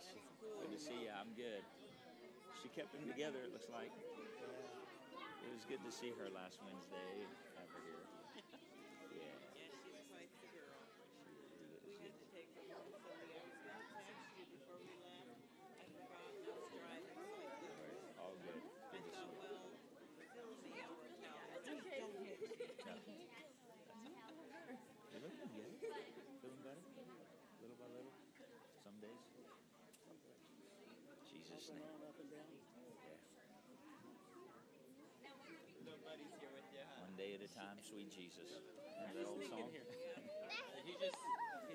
us. Good to see you. I'm good. She kept them together, it looks like. It was good to see her last Wednesday after here. Yeah. Yeah, she's quite the girl. We had to take her home Sunday. I was going to text you before we left. I forgot, and I was driving. All good. I thought, well, Phil's the hour now. Don't hit. They're looking good. Feeling better? Little by little? Some days? Jesus' name. Nobody's here with you, huh? One day at a time, sweet Jesus. Remember that old song? He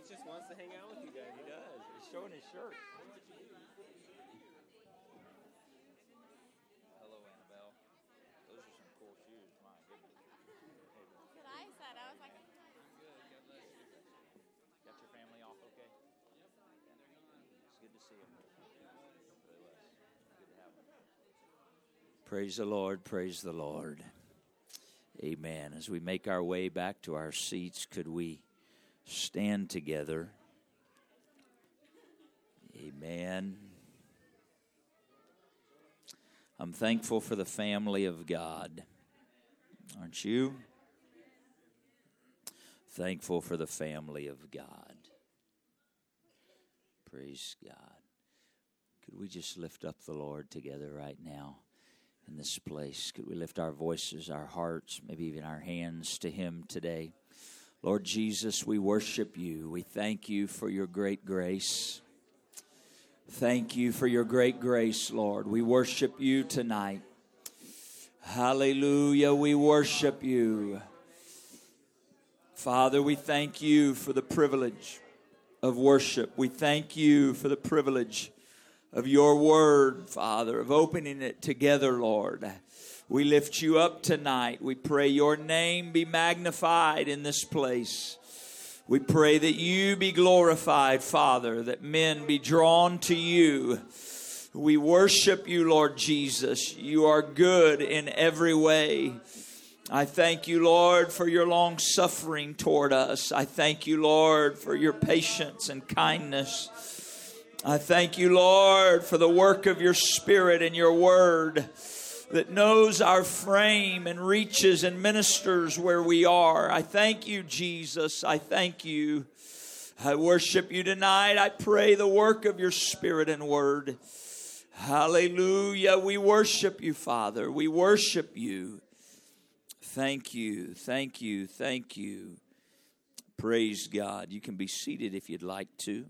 just wants to hang out with you guys. He does. He's showing his shirt. Hello, Annabelle. Those are some cool shoes. My goodness. Good eyesight. I was like, I'm good. God bless you. Got your family off okay? Yep. It's good to see them. Good to have them. Praise the Lord, praise the Lord. Amen. As we make our way back to our seats, could we stand together? Amen. I'm thankful for the family of God. Aren't you? Thankful for the family of God. Praise God. Could we just lift up the Lord together right now? In this place, could we lift our voices, our hearts, maybe even our hands to Him today? Lord Jesus, we worship You. We thank You for Your great grace. Thank You for Your great grace, Lord. We worship You tonight. Hallelujah, we worship You. Father, we thank You for the privilege of worship. We thank You for the privilege of Your word, Father, of opening it together, Lord. We lift You up tonight. We pray Your name be magnified in this place. We pray that You be glorified, Father, that men be drawn to You. We worship You, Lord Jesus. You are good in every way. I thank You, Lord, for Your long suffering toward us. I thank You, Lord, for Your patience and kindness. I thank You, Lord, for the work of Your Spirit and Your Word that knows our frame and reaches and ministers where we are. I thank You, Jesus. I thank You. I worship You tonight. I pray the work of Your Spirit and Word. Hallelujah. We worship You, Father. We worship You. Thank You. Thank You. Thank You. Praise God. You can be seated if you'd like to.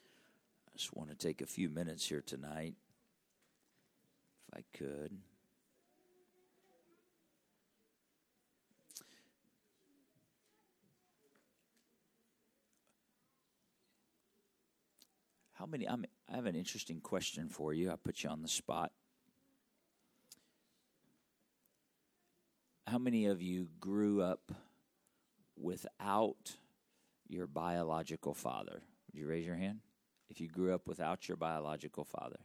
I just want to take a few minutes here tonight, if I could. How many? I have an interesting question for you. I put you on the spot. How many of you grew up without your biological father? Would you raise your hand? If you grew up without your biological father,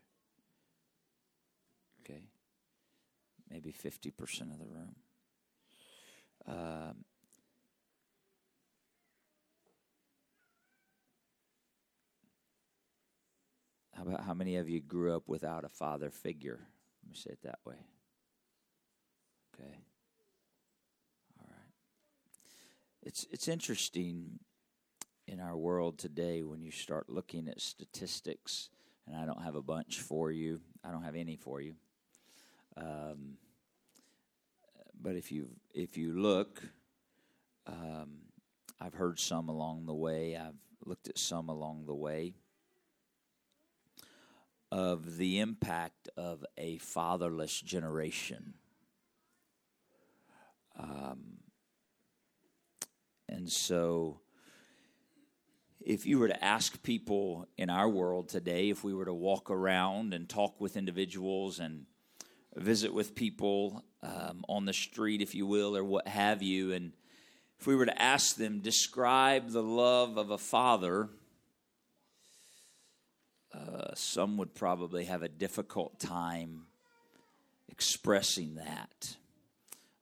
okay, maybe 50% of the room. How about how many of you grew up without a father figure? Let me say it that way. Okay, all right. It's interesting. In our world today, when you start looking at statistics, and I don't have a bunch for you, I don't have any for you. But if you look, I've heard some along the way. I've looked at some along the way of the impact of a fatherless generation. And so, if you were to ask people in our world today, if we were to walk around and talk with individuals and visit with people on the street, if you will, or what have you, and if we were to ask them, describe the love of a father, some would probably have a difficult time expressing that,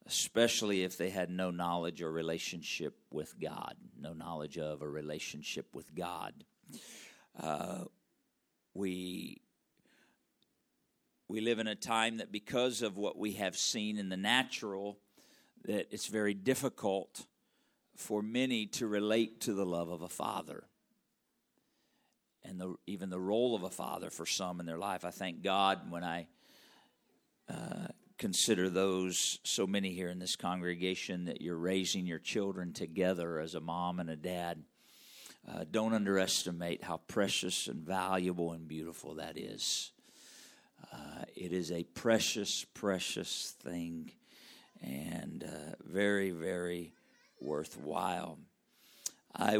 especially if they had no knowledge or relationship with God, no knowledge of a relationship with God. We live in a time that because of what we have seen in the natural, that it's very difficult for many to relate to the love of a father and even the role of a father for some in their life. I thank God when I consider those, so many here in this congregation, that you're raising your children together as a mom and a dad. Don't underestimate how precious and valuable and beautiful that is. It is a precious, precious thing, and very, very worthwhile. I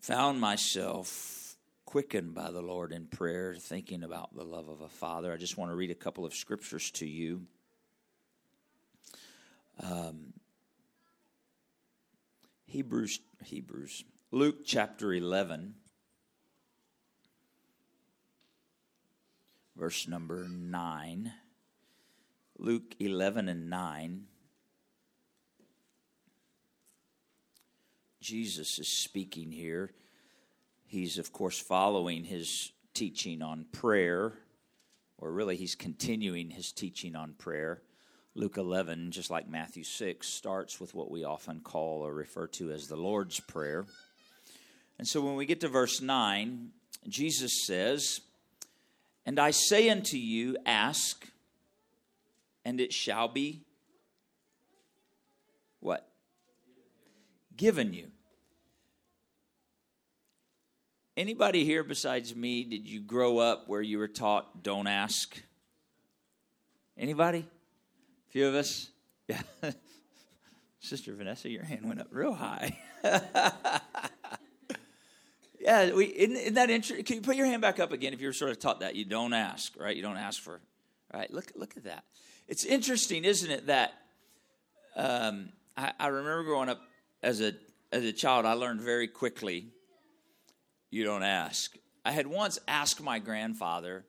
found myself quickened by the Lord in prayer, thinking about the love of a father. I just want to read a couple of scriptures to you. Luke chapter 11. Verse number 9, Luke 11 and 9, Jesus is speaking here. He's, of course, following his teaching on prayer, or really he's continuing his teaching on prayer. Luke 11, just like Matthew 6, starts with what we often call or refer to as the Lord's Prayer. And so when we get to verse 9, Jesus says, "And I say unto you, ask, and it shall be," what? "Given you." Anybody here besides me, did you grow up where you were taught, don't ask? Anybody? A few of us? Yeah. Sister Vanessa, your hand went up real high. Yeah, isn't that interesting? Can you put your hand back up again if you were sort of taught that? You don't ask, right? You don't ask for, right? Look at that. It's interesting, isn't it, that I remember growing up as a child, I learned very quickly, you don't ask. I had once asked my grandfather,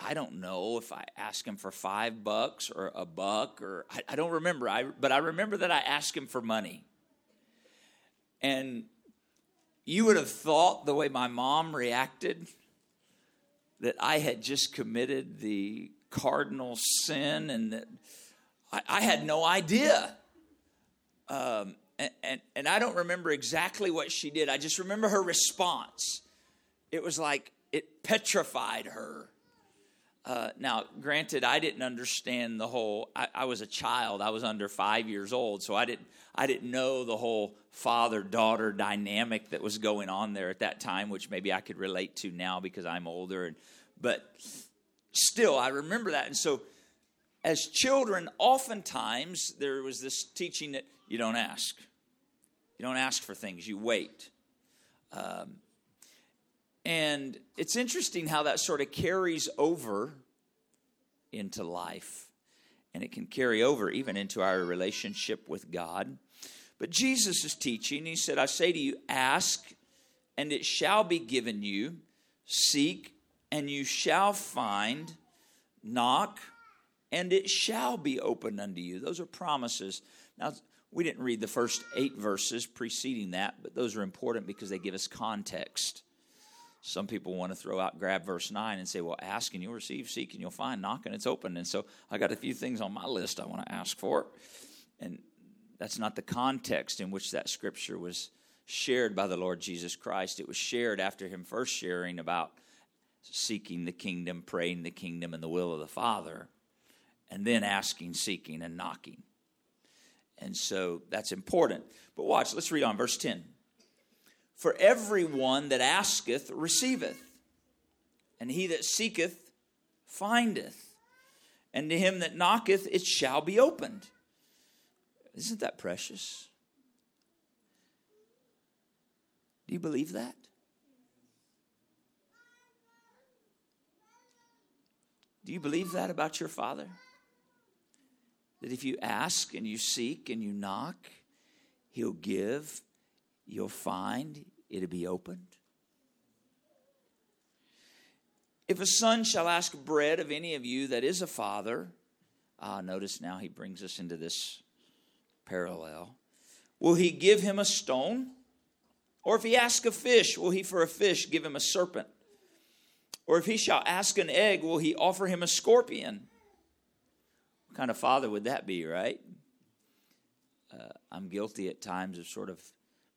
I don't know if I asked him for $5 or a buck, or I don't remember, but I remember that I asked him for money. And you would have thought, the way my mom reacted, that I had just committed the cardinal sin, and that I had no idea. And I don't remember exactly what she did. I just remember her response. It was like it petrified her. Now, granted, I didn't understand the whole. I was a child. I was under 5 years old, so I didn't know the whole father-daughter dynamic that was going on there at that time, which maybe I could relate to now because I'm older. But still, I remember that. And so as children, oftentimes there was this teaching that you don't ask. You don't ask for things. You wait. And it's interesting how that sort of carries over into life. And it can carry over even into our relationship with God. But Jesus is teaching. He said, "I say to you, ask, and it shall be given you. Seek, and you shall find. Knock, and it shall be opened unto you." Those are promises. Now, we didn't read the first 8 verses preceding that, but those are important because they give us context. Some people want to grab verse 9 and say, well, ask and you'll receive, seek and you'll find, knock and it's open. And so I got a few things on my list I want to ask for. And that's not the context in which that scripture was shared by the Lord Jesus Christ. It was shared after him first sharing about seeking the kingdom, praying the kingdom and the will of the Father, and then asking, seeking, and knocking. And so that's important. But watch, let's read on verse 10. "For everyone that asketh receiveth, and he that seeketh findeth, and to him that knocketh it shall be opened." Isn't that precious? Do you believe that? Do you believe that about your Father? That if you ask and you seek and you knock, he'll give, you'll find, it'll be opened. "If a son shall ask bread of any of you that is a father," notice now he brings us into this parallel, "will he give him a stone?" Or if he ask a fish, will he for a fish give him a serpent? Or if he shall ask an egg, will he offer him a scorpion? What kind of father would that be, right? I'm guilty at times of sort of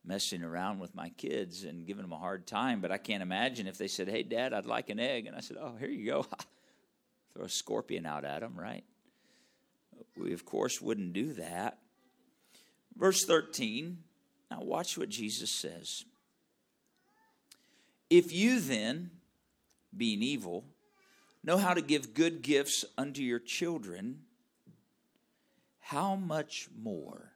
messing around with my kids and giving them a hard time, but I can't imagine if they said, hey, Dad, I'd like an egg. And I said, oh, here you go. Throw a scorpion out at them, right? We, of course, wouldn't do that. Verse 13, now watch what Jesus says. If you then, being evil, know how to give good gifts unto your children, how much more?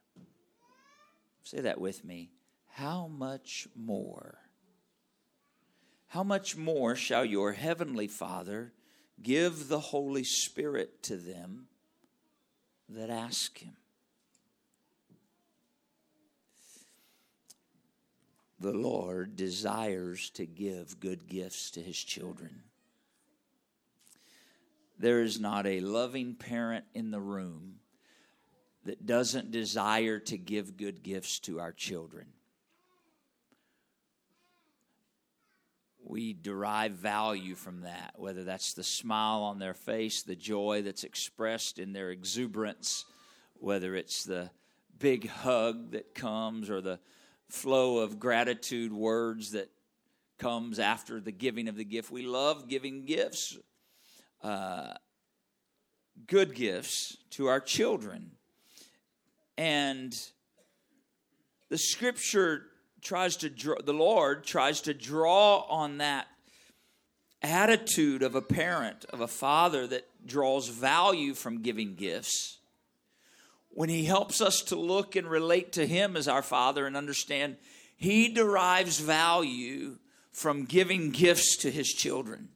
Say that with me. How much more? How much more shall your heavenly Father give the Holy Spirit to them that ask him? The Lord desires to give good gifts to his children. There is not a loving parent in the room that doesn't desire to give good gifts to our children. We derive value from that, whether that's the smile on their face, the joy that's expressed in their exuberance, whether it's the big hug that comes or the flow of gratitude words that comes after the giving of the gift. We love giving gifts, good gifts to our children. And the scripture the Lord tries to draw on that attitude of a parent, of a father that draws value from giving gifts, when he helps us to look and relate to him as our Father and understand he derives value from giving gifts to his children.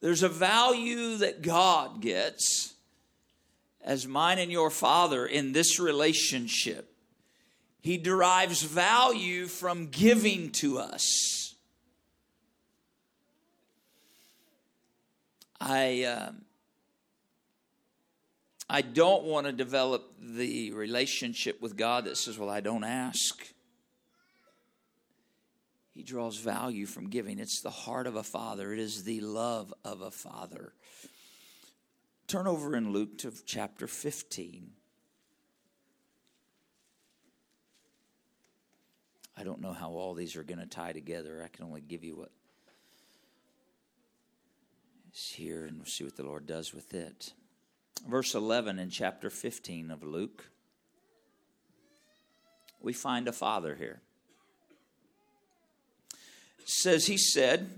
There's a value that God gets as mine and your Father in this relationship. He derives value from giving to us. I don't want to develop the relationship with God that says, well, I don't ask. He draws value from giving. It's the heart of a father. It is the love of a father. Turn over in Luke to chapter 15. I don't know how all these are going to tie together. I can only give you what is here, and we'll see what the Lord does with it. Verse 11 in chapter 15 of Luke, we find a father here. It says, he said,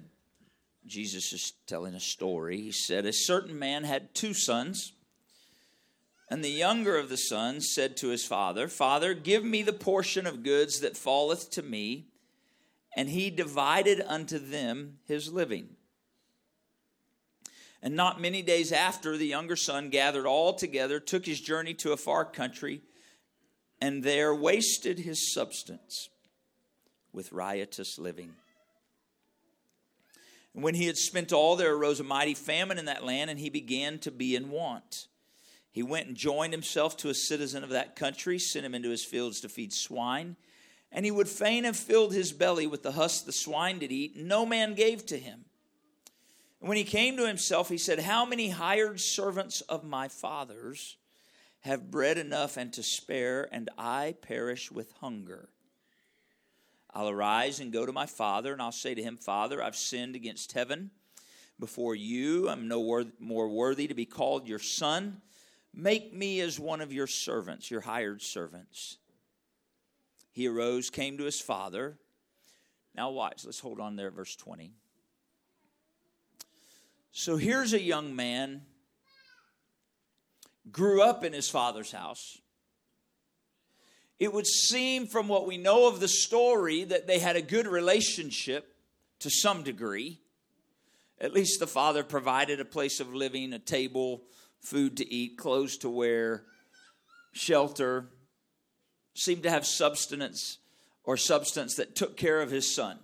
Jesus is telling a story. He said, a certain man had two sons, and the younger of the son said to his father, Father, give me the portion of goods that falleth to me. And he divided unto them his living. And not many days after, the younger son gathered all together, took his journey to a far country, and there wasted his substance with riotous living. And when he had spent all, there arose a mighty famine in that land, and he began to be in want. He went and joined himself to a citizen of that country, sent him into his fields to feed swine, and he would fain have filled his belly with the husk the swine did eat, and no man gave to him. And when he came to himself, he said, how many hired servants of my father's have bread enough and to spare, and I perish with hunger? I'll arise and go to my father, and I'll say to him, Father, I've sinned against heaven before you. I'm no more worthy to be called your son. Make me as one of your servants, your hired servants. He arose, came to his father. Now watch, let's hold on there at verse 20. So here's a young man, grew up in his father's house. It would seem from what we know of the story that they had a good relationship to some degree. At least the father provided a place of living, a table, food to eat, clothes to wear, shelter. Seemed to have substance that took care of his son.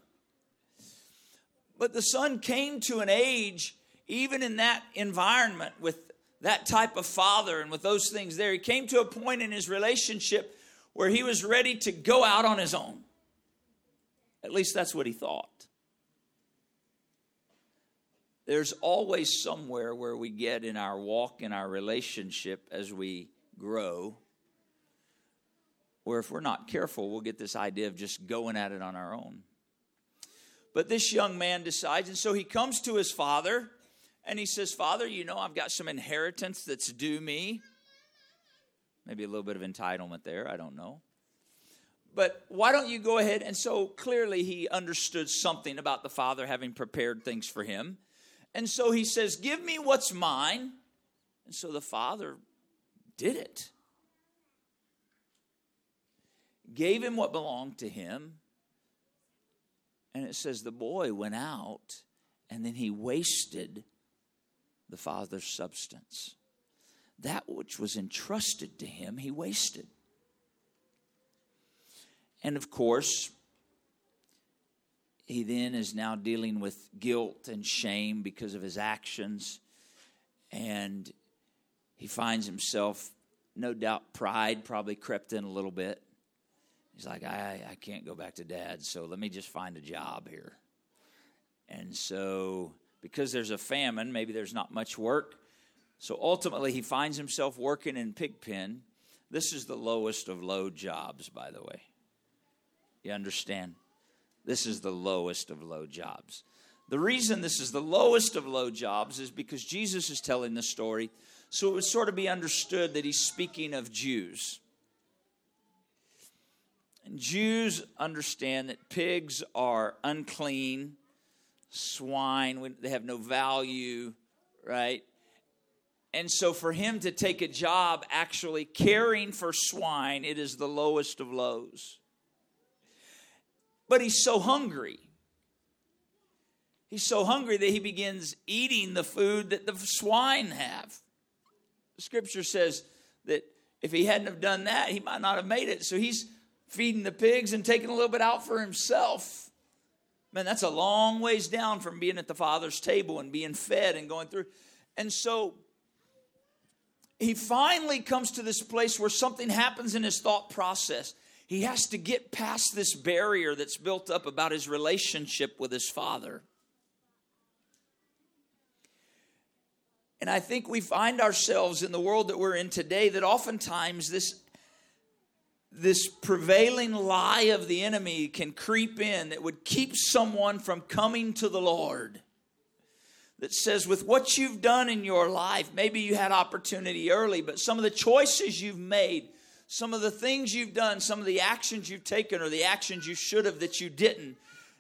But the son came to an age, even in that environment with that type of father and with those things there, he came to a point in his relationship where he was ready to go out on his own. At least that's what he thought. There's always somewhere where we get in our walk, in our relationship as we grow, where if we're not careful, we'll get this idea of just going at it on our own. But this young man decides, and so he comes to his father, and he says, Father, you know, I've got some inheritance that's due me. Maybe a little bit of entitlement there, I don't know. But why don't you go ahead? And so clearly he understood something about the father having prepared things for him. And so he says, give me what's mine. And so the father did it. Gave him what belonged to him. And it says the boy went out and then he wasted the father's substance. That which was entrusted to him, he wasted. And of course, he then is now dealing with guilt and shame because of his actions. And he finds himself, no doubt, pride probably crept in a little bit. He's like, I can't go back to dad, so let me just find a job here. And so, because there's a famine, maybe there's not much work. So ultimately, he finds himself working in Pigpen. This is the lowest of low jobs, by the way. You understand? This is the lowest of low jobs. The reason this is the lowest of low jobs is because Jesus is telling the story, so it would sort of be understood that he's speaking of Jews. And Jews understand that pigs are unclean, swine, they have no value, right? And so for him to take a job actually caring for swine, it is the lowest of lows. But he's so hungry. He's so hungry that he begins eating the food that the swine have. The scripture says that if he hadn't have done that, he might not have made it. So he's feeding the pigs and taking a little bit out for himself. Man, that's a long ways down from being at the Father's table and being fed and going through. And so he finally comes to this place where something happens in his thought process. He has to get past this barrier that's built up about his relationship with his father. And I think we find ourselves in the world that we're in today that oftentimes this prevailing lie of the enemy can creep in that would keep someone from coming to the Lord. That says with what you've done in your life, maybe you had opportunity early, but some of the choices you've made, some of the things you've done, some of the actions you've taken or the actions you should have that you didn't.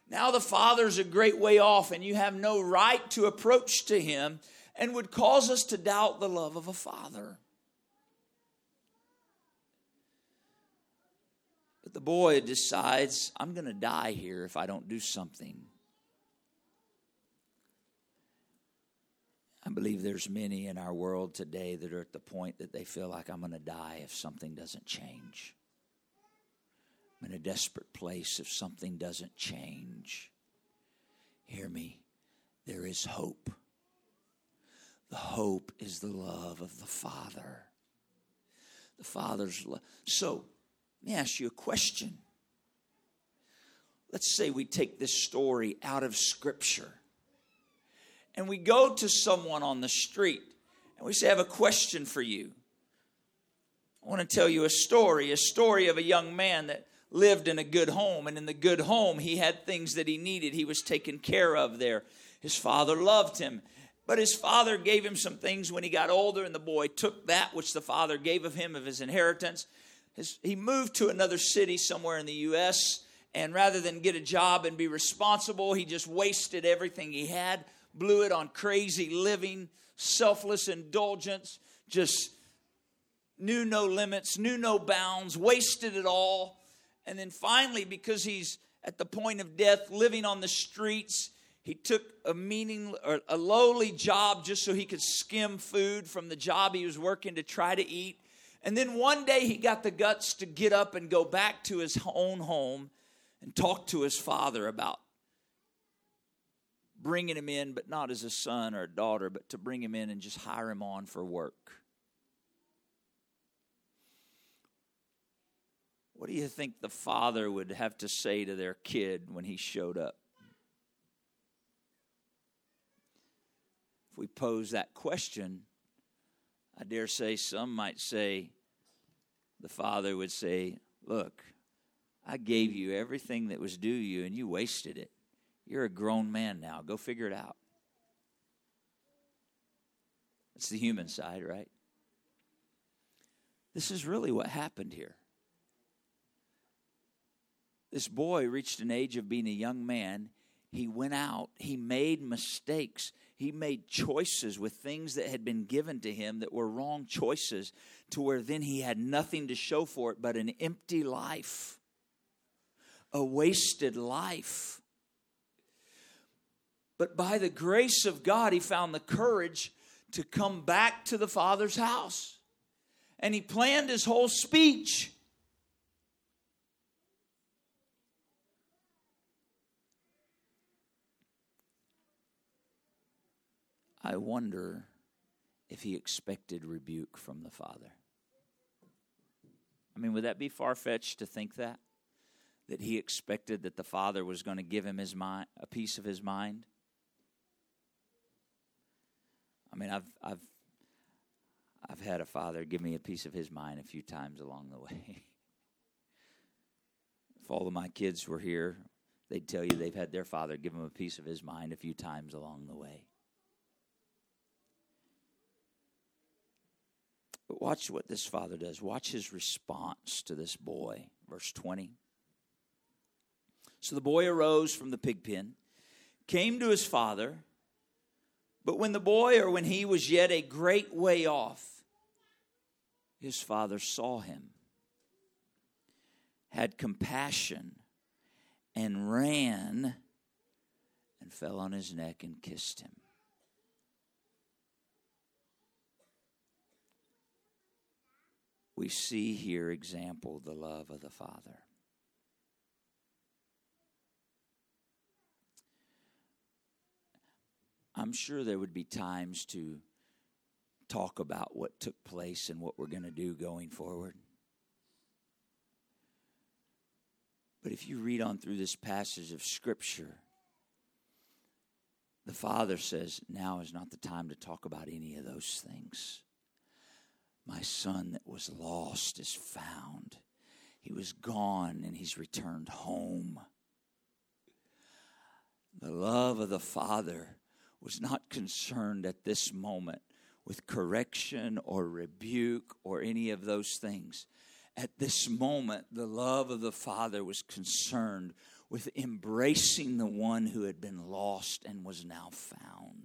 Now the Father's a great way off and you have no right to approach to Him and would cause us to doubt the love of a Father. But the boy decides, I'm going to die here if I don't do something. I believe there's many in our world today that are at the point that they feel like I'm going to die if something doesn't change. I'm in a desperate place if something doesn't change. Hear me. There is hope. The hope is the love of the Father. The Father's love. So, let me ask you a question. Let's say we take this story out of Scripture. And we go to someone on the street and we say, I have a question for you. I want to tell you a story of a young man that lived in a good home. And in the good home, he had things that he needed. He was taken care of there. His father loved him. But his father gave him some things when he got older, and the boy took that which the father gave of him of his inheritance. He moved to another city somewhere in the U.S., and rather than get a job and be responsible, he just wasted everything he had. Blew it on crazy living, selfless indulgence, just knew no limits, knew no bounds, wasted it all. And then finally, because he's at the point of death, living on the streets, he took a lowly job just so he could skim food from the job he was working to try to eat. And then one day he got the guts to get up and go back to his own home and talk to his father about bringing him in, but not as a son or a daughter, but to bring him in and just hire him on for work. do you think the father would have to say to their kid when he showed up? If we pose that question, I dare say some might say, the father would say, look, I gave you everything that was due you and you wasted it. You're a grown man now. Go figure it out. It's the human side, right? This is really what happened here. This boy reached an age of being a young man. He went out. He made mistakes. He made choices with things that had been given to him that were wrong choices, to where then he had nothing to show for it but an empty life, a wasted life. But by the grace of God, he found the courage to come back to the Father's house. And he planned his whole speech. I wonder if he expected rebuke from the Father. I mean, would that be far-fetched to think that? That he expected that the Father was going to give him his mind, a piece of his mind? I mean, I've had a father give me a piece of his mind a few times along the way. If all of my kids were here, they'd tell you they've had their father give them a piece of his mind a few times along the way. But watch what this father does. Watch his response to this boy. Verse 20. So the boy arose from the pig pen, came to his father. But when the boy, or when he was yet a great way off, his father saw him, had compassion, and ran and fell on his neck and kissed him. We see here example the love of the Father. I'm sure there would be times to talk about what took place and what we're going to do going forward. But if you read on through this passage of Scripture, the Father says, now is not the time to talk about any of those things. My son that was lost is found. He was gone and he's returned home. The love of the Father was not concerned at this moment with correction or rebuke or any of those things. At this moment, the love of the Father was concerned with embracing the one who had been lost and was now found.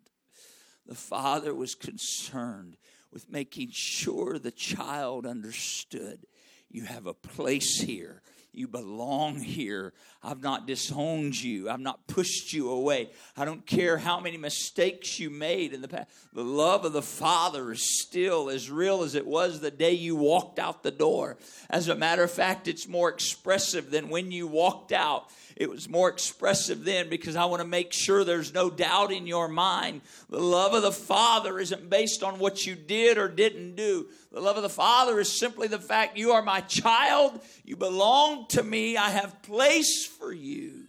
The Father was concerned with making sure the child understood, you have a place here. You belong here. I've not disowned you. I've not pushed you away. I don't care how many mistakes you made in the past. The love of the Father is still as real as it was the day you walked out the door. As a matter of fact, it's more expressive than when you walked out. It was more expressive then because I want to make sure there's no doubt in your mind. The love of the Father isn't based on what you did or didn't do. The love of the Father is simply the fact you are my child, you belong to me, I have place for you.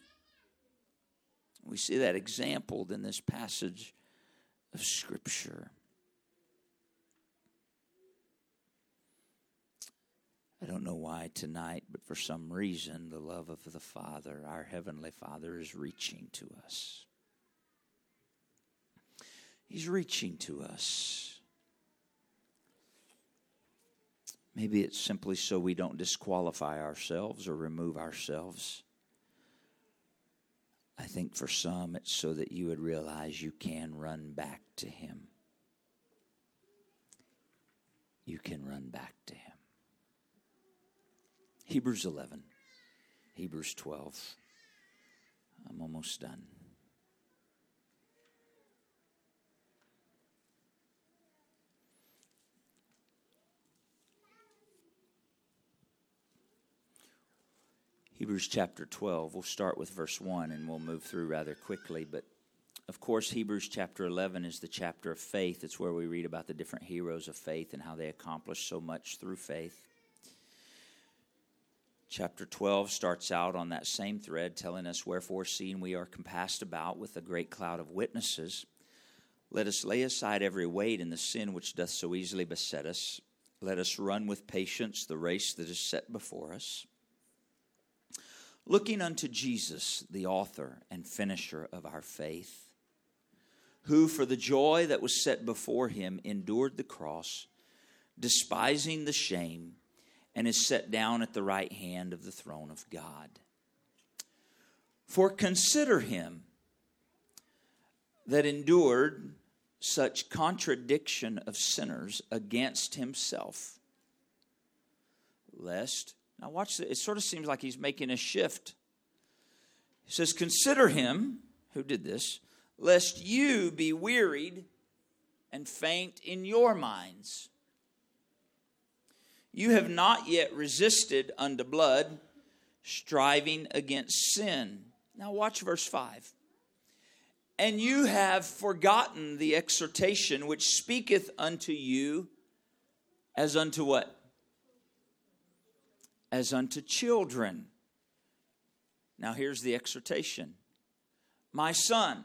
We see that exampled in this passage of Scripture. I don't know why tonight, but for some reason, the love of the Father, our Heavenly Father, is reaching to us. He's reaching to us. Maybe it's simply so we don't disqualify ourselves or remove ourselves. I think for some, it's so that you would realize you can run back to Him. You can run back to Him. Hebrews 11, Hebrews 12. I'm almost done. Hebrews chapter 12, we'll start with verse 1 and we'll move through rather quickly. But, of course, Hebrews chapter 11 is the chapter of faith. It's where we read about the different heroes of faith and how they accomplished so much through faith. Chapter 12 starts out on that same thread, telling us, "Wherefore, seeing we are compassed about with a great cloud of witnesses, let us lay aside every weight and the sin which doth so easily beset us. Let us run with patience the race that is set before us, looking unto Jesus, the author and finisher of our faith, who for the joy that was set before him endured the cross, despising the shame, and is set down at the right hand of the throne of God. For consider him that endured such contradiction of sinners against himself, lest..." Now watch this. It sort of seems like he's making a shift. He says, "Consider him who did this, lest you be wearied and faint in your minds. You have not yet resisted unto blood, striving against sin." Now watch verse 5. "And you have forgotten the exhortation which speaketh unto you as unto" what? "As unto children." Now here's the exhortation. "My son,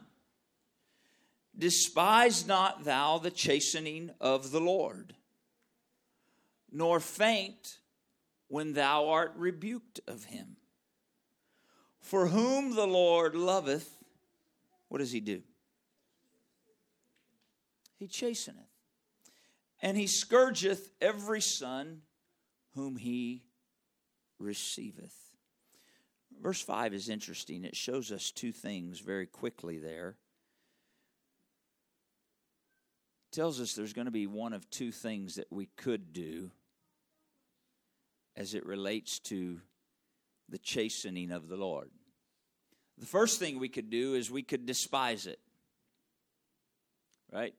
despise not thou the chastening of the Lord, nor faint when thou art rebuked of him. For whom the Lord loveth," what does he do? "He chasteneth, and he scourgeth every son whom he receiveth." Verse 5 is interesting. It shows us two things very quickly there. It tells us there's going to be one of two things that we could do as it relates to the chastening of the Lord. The first thing we could do is we could despise it. Right?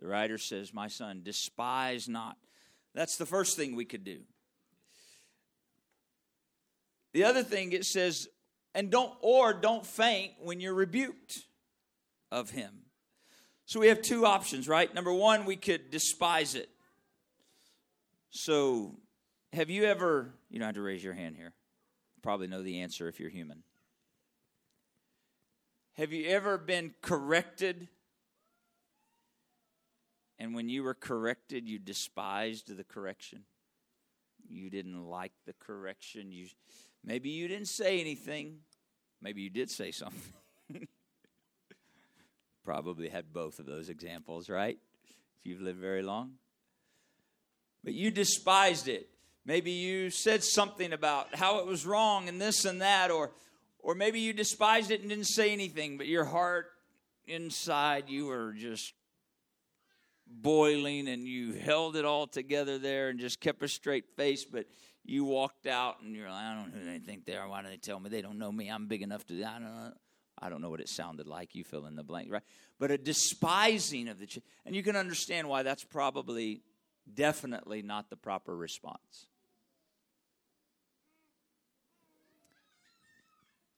The writer says, "My son, despise not." That's the first thing we could do. The other thing it says, don't faint when you're rebuked of him. So we have two options, right? Number one, we could despise it. So have you ever, you don't have to raise your hand here. You probably know the answer if you're human. Have you ever been corrected? And when you were corrected, you despised the correction. You didn't like the correction. Maybe you didn't say anything. Maybe you did say something. Probably had both of those examples, right? If you've lived very long. But you despised it. Maybe you said something about how it was wrong and this and that. Or maybe you despised it and didn't say anything. But your heart inside, you were just boiling, and you held it all together there and just kept a straight face, but you walked out and you're like, "I don't know anything there. Why do they tell me? They don't know me. I'm big enough to, I don't know what it sounded like." You fill in the blank, right? But a despising of the church, and you can understand why that's probably definitely not the proper response.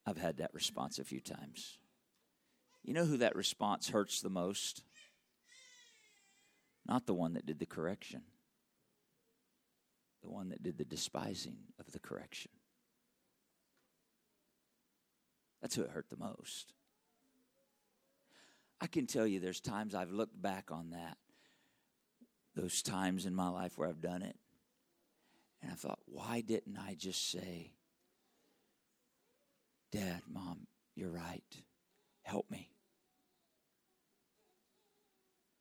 I've had that response a few times. You know who that response hurts the most? Not the one that did the correction. The one that did the despising of the correction. That's who it hurt the most. I can tell you there's times I've looked back on that. Those times in my life where I've done it. And I thought, why didn't I just say, "Dad, Mom, you're right. Help me.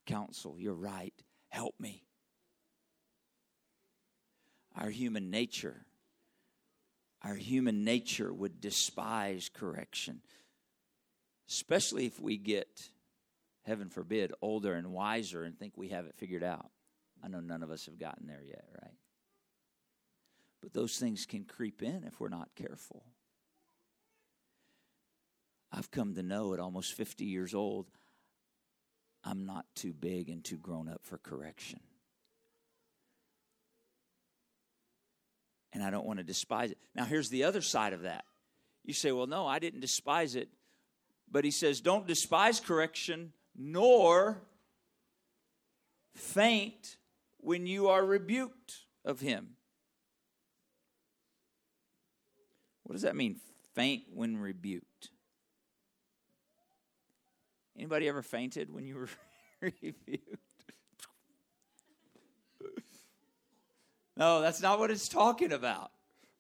Counsel, you're right. Help me." Our human nature would despise correction, especially if we get, heaven forbid, older and wiser and think we have it figured out. I know none of us have gotten there yet, right? But those things can creep in if we're not careful. I've come to know at almost 50 years old, I'm not too big and too grown up for correction. And I don't want to despise it. Now, here's the other side of that. You say, "Well, no, I didn't despise it." But he says, "Don't despise correction, nor faint when you are rebuked of him." What does that mean, faint when rebuked? Anybody ever fainted when you were rebuked? No, that's not what it's talking about,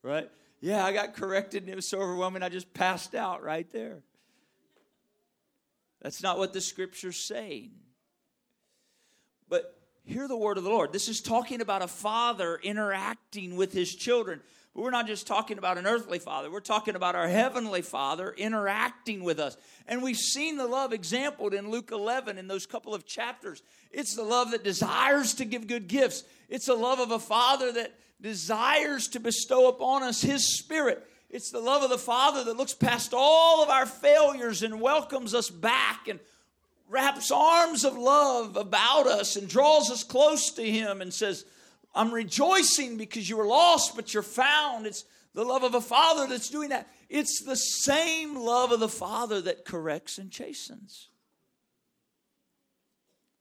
right? Yeah, I got corrected and it was so overwhelming I just passed out right there. That's not what the Scripture's saying. But hear the word of the Lord. This is talking about a father interacting with his children. But we're not just talking about an earthly father. We're talking about our heavenly Father interacting with us. And we've seen the love exemplified in Luke 11 in those couple of chapters. It's the love that desires to give good gifts. It's the love of a father that desires to bestow upon us his Spirit. It's the love of the Father that looks past all of our failures and welcomes us back and wraps arms of love about us and draws us close to him and says, I'm rejoicing because you were lost, but you're found. It's the love of a father that's doing that. It's the same love of the Father that corrects and chastens.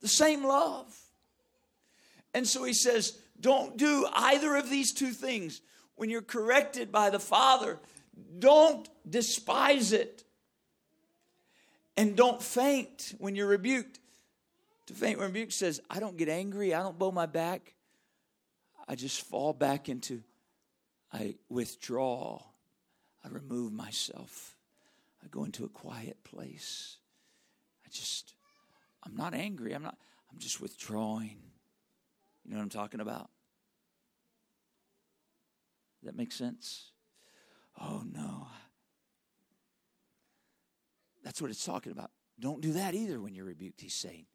The same love. And so he says, don't do either of these two things. When you're corrected by the Father, don't despise it. And don't faint when you're rebuked. To faint when rebuked says, I don't get angry. I don't bow my back. I just fall back into, I withdraw. I remove myself. I go into a quiet place. I'm not angry. I'm just withdrawing. You know what I'm talking about? Does that make sense? Oh, no. That's what it's talking about. Don't do that either when you're rebuked, he's saying.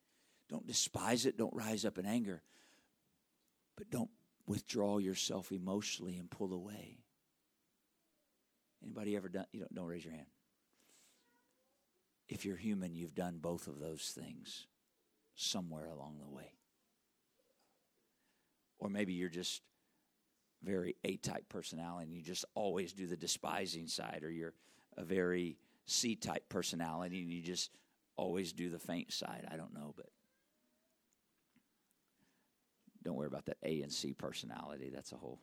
Don't despise it. Don't rise up in anger. But don't withdraw yourself emotionally and pull away. Anybody ever done? Don't raise your hand. If you're human, you've done both of those things somewhere along the way. Or maybe you're just very A-type personality and you just always do the despising side, or you're a very C-type personality and you just always do the faint side. I don't know, but don't worry about that A and C personality. That's a whole.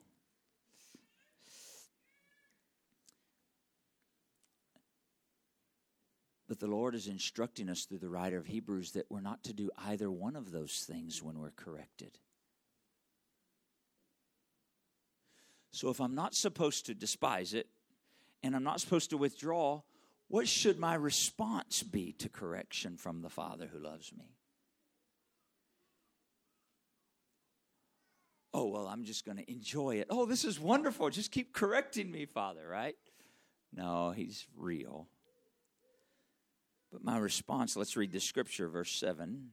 But the Lord is instructing us through the writer of Hebrews that we're not to do either one of those things when we're corrected. So if I'm not supposed to despise it and I'm not supposed to withdraw, what should my response be to correction from the Father who loves me? Oh, well, I'm just going to enjoy it. Oh, this is wonderful. Just keep correcting me, Father, right? No, he's real. But my response, let's read the Scripture, verse 7.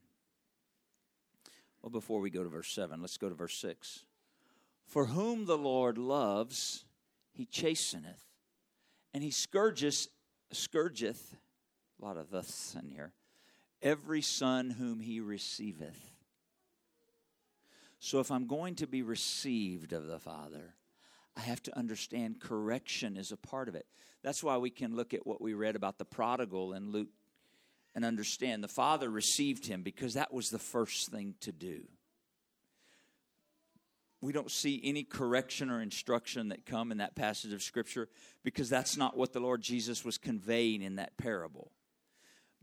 Well, before we go to verse 7, let's go to verse 6. For whom the Lord loves, he chasteneth, and he scourgeth, a lot of thus in here, every son whom he receiveth. So if I'm going to be received of the Father, I have to understand correction is a part of it. That's why we can look at what we read about the prodigal in Luke and understand the Father received him because that was the first thing to do. We don't see any correction or instruction that come in that passage of Scripture because that's not what the Lord Jesus was conveying in that parable.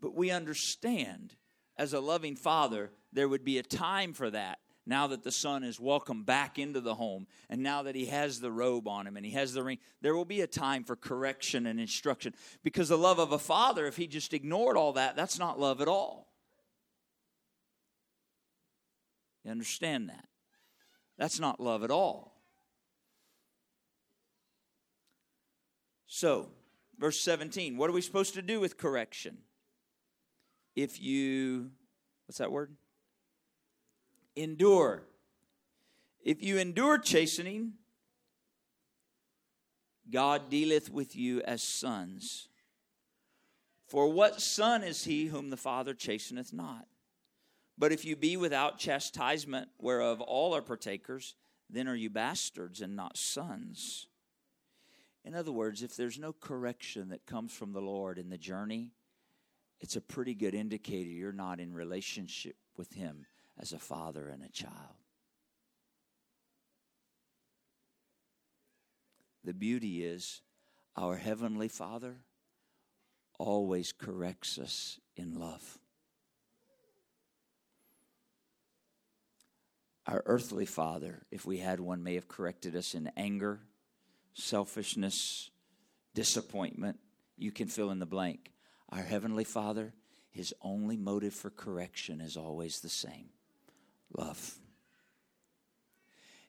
But we understand as a loving Father, there would be a time for that. Now that the son is welcomed back into the home, and now that he has the robe on him and he has the ring, there will be a time for correction and instruction. Because the love of a father, if he just ignored all that, that's not love at all. You understand that? That's not love at all. So, verse 17, what are we supposed to do with correction? If you, what's that word? Endure. If you endure chastening, God dealeth with you as sons. For what son is he whom the Father chasteneth not? But if you be without chastisement, whereof all are partakers, then are you bastards and not sons. In other words, if there's no correction that comes from the Lord in the journey, it's a pretty good indicator you're not in relationship with him as a father and a child. The beauty is, Our Heavenly Father always corrects us in love. Our earthly father, if we had one, may have corrected us in anger, selfishness, disappointment. You can fill in the blank. Our Heavenly Father, his only motive for correction is always the same: love.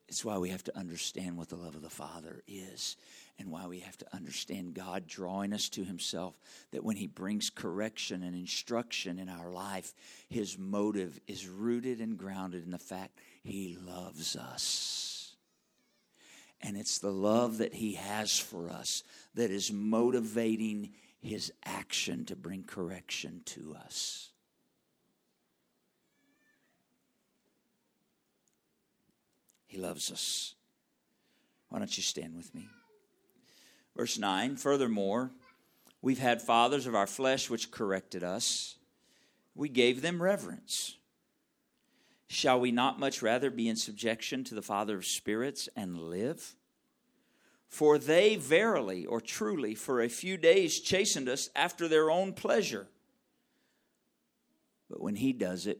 It's why we have to understand what the love of the Father is, and why we have to understand God drawing us to himself, that when he brings correction and instruction in our life, his motive is rooted and grounded in the fact he loves us. And it's the love that he has for us that is motivating his action to bring correction to us. He loves us. Why don't you stand with me? Verse 9, furthermore, we've had fathers of our flesh which corrected us. We gave them reverence. Shall we not much rather be in subjection to the Father of spirits and live? For they verily or truly for a few days chastened us after their own pleasure. But when he does it,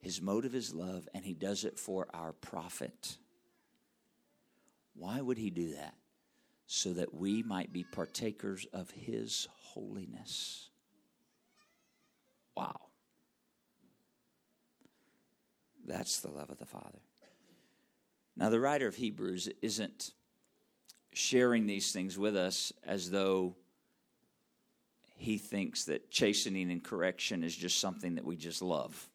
his motive is love, and he does it for our profit. Why would he do that? So that we might be partakers of his holiness. Wow. That's the love of the Father. Now, the writer of Hebrews isn't sharing these things with us as though he thinks that chastening and correction is just something that we just love.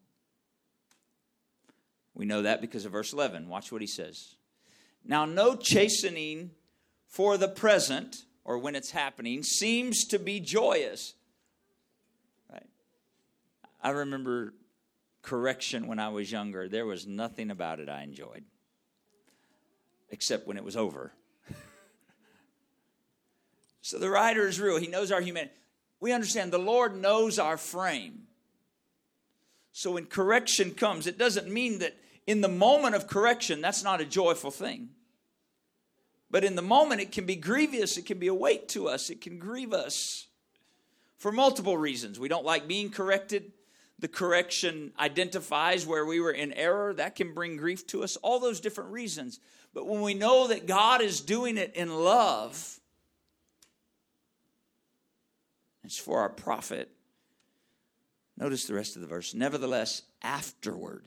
We know that because of verse 11. Watch what he says. Now, no chastening for the present, or when it's happening, seems to be joyous. Right? I remember correction when I was younger. There was nothing about it I enjoyed, except when it was over. So the writer is real. He knows our humanity. We understand the Lord knows our frame. So when correction comes, it doesn't mean that in the moment of correction, that's not a joyful thing. But in the moment, it can be grievous. It can be a weight to us. It can grieve us for multiple reasons. We don't like being corrected. The correction identifies where we were in error. That can bring grief to us. All those different reasons. But when we know that God is doing it in love, it's for our profit. Notice the rest of the verse. Nevertheless, afterward.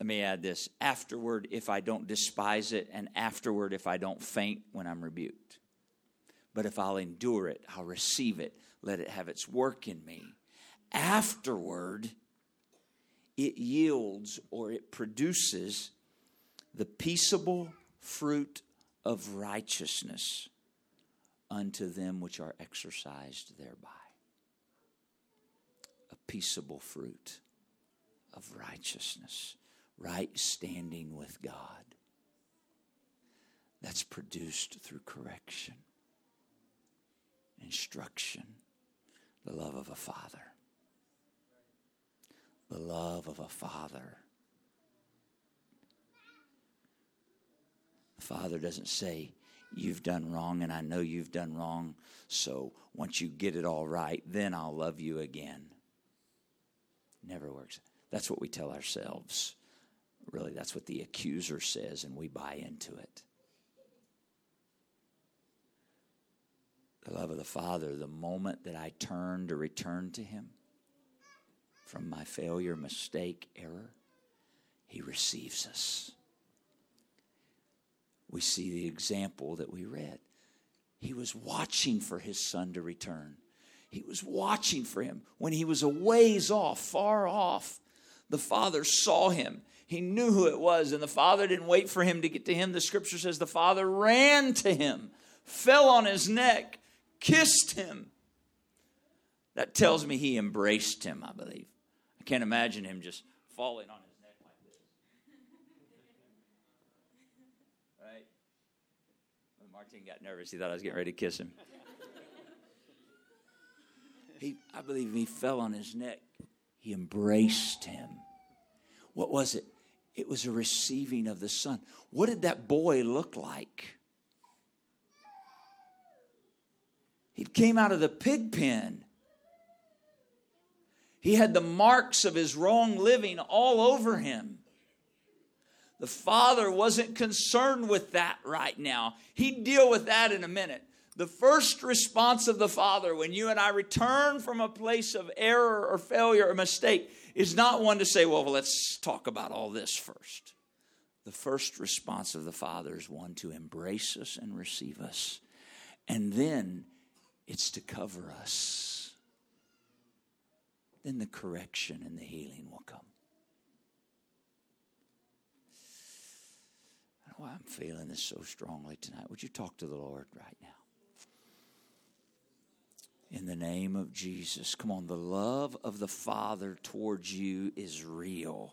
Let me add this. Afterward, if I don't despise it, and afterward, if I don't faint when I'm rebuked. But if I'll endure it, I'll receive it, let it have its work in me. Afterward, it yields, or it produces, the peaceable fruit of righteousness unto them which are exercised thereby. A peaceable fruit of righteousness, right standing with God. That's produced through correction, instruction, the love of a father. The love of a father. The Father doesn't say, "You've done wrong, and I know you've done wrong, so once you get it all right, then I'll love you again." Never works. That's what we tell ourselves. Really, that's what the accuser says, and we buy into it. The love of the Father, the moment that I turn to return to him from my failure, mistake, error, he receives us. We see the example that we read. He was watching for his son to return. He was watching for him. When he was a ways off, far off, the Father saw him. He knew who it was, and the Father didn't wait for him to get to him. The Scripture says the Father ran to him, fell on his neck, kissed him. That tells me he embraced him, I believe. I can't imagine him just falling on his neck like this. Right? When Martin got nervous, he thought I was getting ready to kiss him. I believe he fell on his neck. He embraced him. What was it? It was a receiving of the Son. What did that boy look like? He came out of the pig pen. He had the marks of his wrong living all over him. The Father wasn't concerned with that right now. He'd deal with that in a minute. The first response of the Father when you and I return from a place of error or failure or mistake is not one to say, well, let's talk about all this first. The first response of the Father is one to embrace us and receive us. And then it's to cover us. Then the correction and the healing will come. I don't know why I'm feeling this so strongly tonight. Would you talk to the Lord right now? In the name of Jesus. Come on, the love of the Father towards you is real.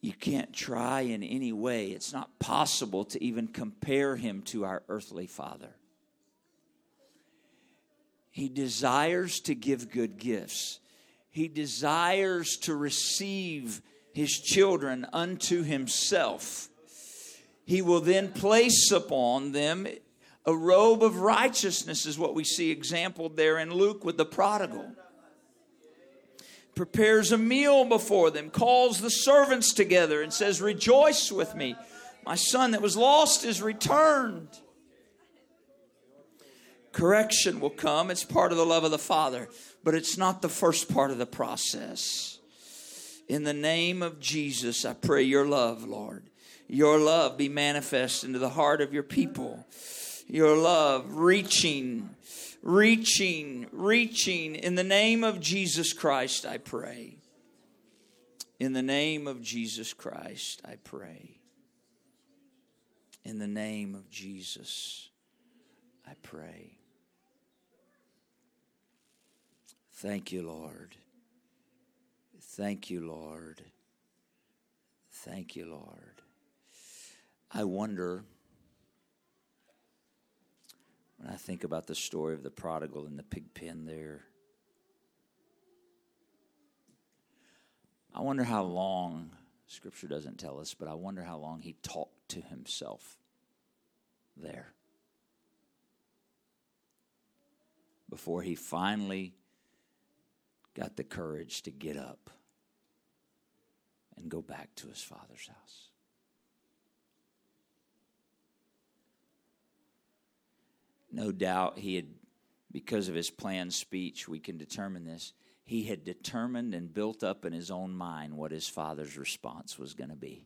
You can't try in any way. It's not possible to even compare him to our earthly Father. He desires to give good gifts. He desires to receive his children unto himself. He will then place upon them a robe of righteousness is what we see exampled there in Luke with the prodigal. Prepares a meal before them, calls the servants together and says, rejoice with me. My son that was lost is returned. Correction will come. It's part of the love of the Father, but it's not the first part of the process. In the name of Jesus, I pray your love, Lord. Your love be manifest into the heart of your people. Your love reaching in the name of Jesus Christ, I pray. In the name of Jesus Christ, I pray. In the name of Jesus, I pray. Thank you, Lord. Thank you, Lord. Thank you, Lord. I wonder, when I think about the story of the prodigal and the pig pen there, I wonder how long, Scripture doesn't tell us, but I wonder how long he talked to himself there before he finally got the courage to get up and go back to his father's house. No doubt he had, because of his planned speech, we can determine this, he had determined and built up in his own mind what his father's response was going to be.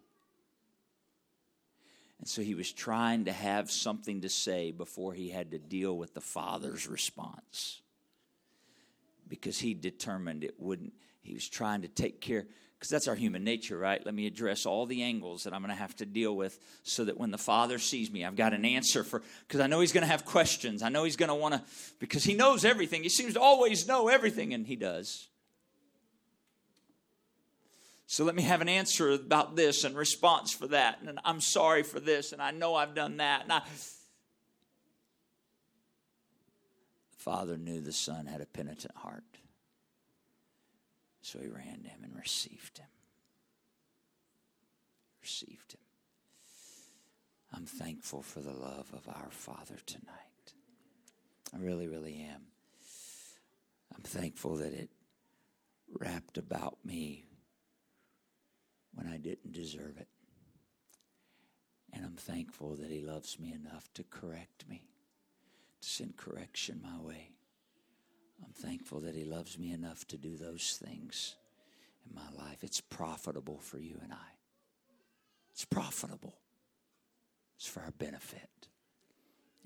And so he was trying to have something to say before he had to deal with the father's response. Because he determined it wouldn't, he was trying to take care, because that's our human nature, right? Let me address all the angles that I'm going to have to deal with so that when the Father sees me, I've got an answer for, because I know he's going to have questions. I know he's going to want to, because he knows everything. He seems to always know everything, and he does. So let me have an answer about this and response for that, and I'm sorry for this, and I know I've done that. And the Father knew the Son had a penitent heart. So he ran to him and received him. Received him. I'm thankful for the love of our Father tonight. I really, really am. I'm thankful that it wrapped about me when I didn't deserve it. And I'm thankful that he loves me enough to correct me, to send correction my way. I'm thankful that he loves me enough to do those things in my life. It's profitable for you and I. It's profitable. It's for our benefit.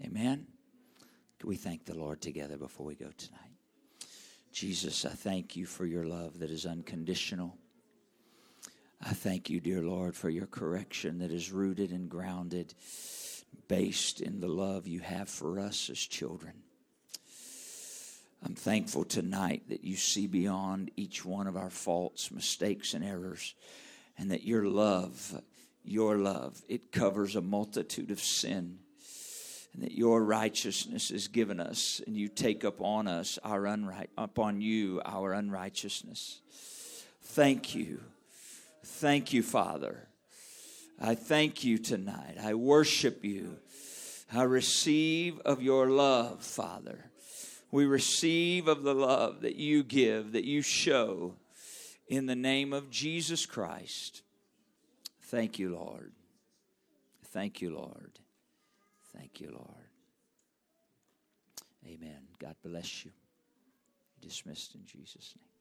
Amen? Can we thank the Lord together before we go tonight? Jesus, I thank you for your love that is unconditional. I thank you, dear Lord, for your correction that is rooted and grounded, based in the love you have for us as children. I'm thankful tonight that you see beyond each one of our faults, mistakes, and errors, and that your love, it covers a multitude of sin, and that your righteousness is given us, and you take upon you our unrighteousness. Thank you. Thank you, Father. I thank you tonight. I worship you. I receive of your love, Father. We receive of the love that you give, that you show, in the name of Jesus Christ. Thank you, Lord. Thank you, Lord. Thank you, Lord. Amen. God bless you. Dismissed in Jesus' name.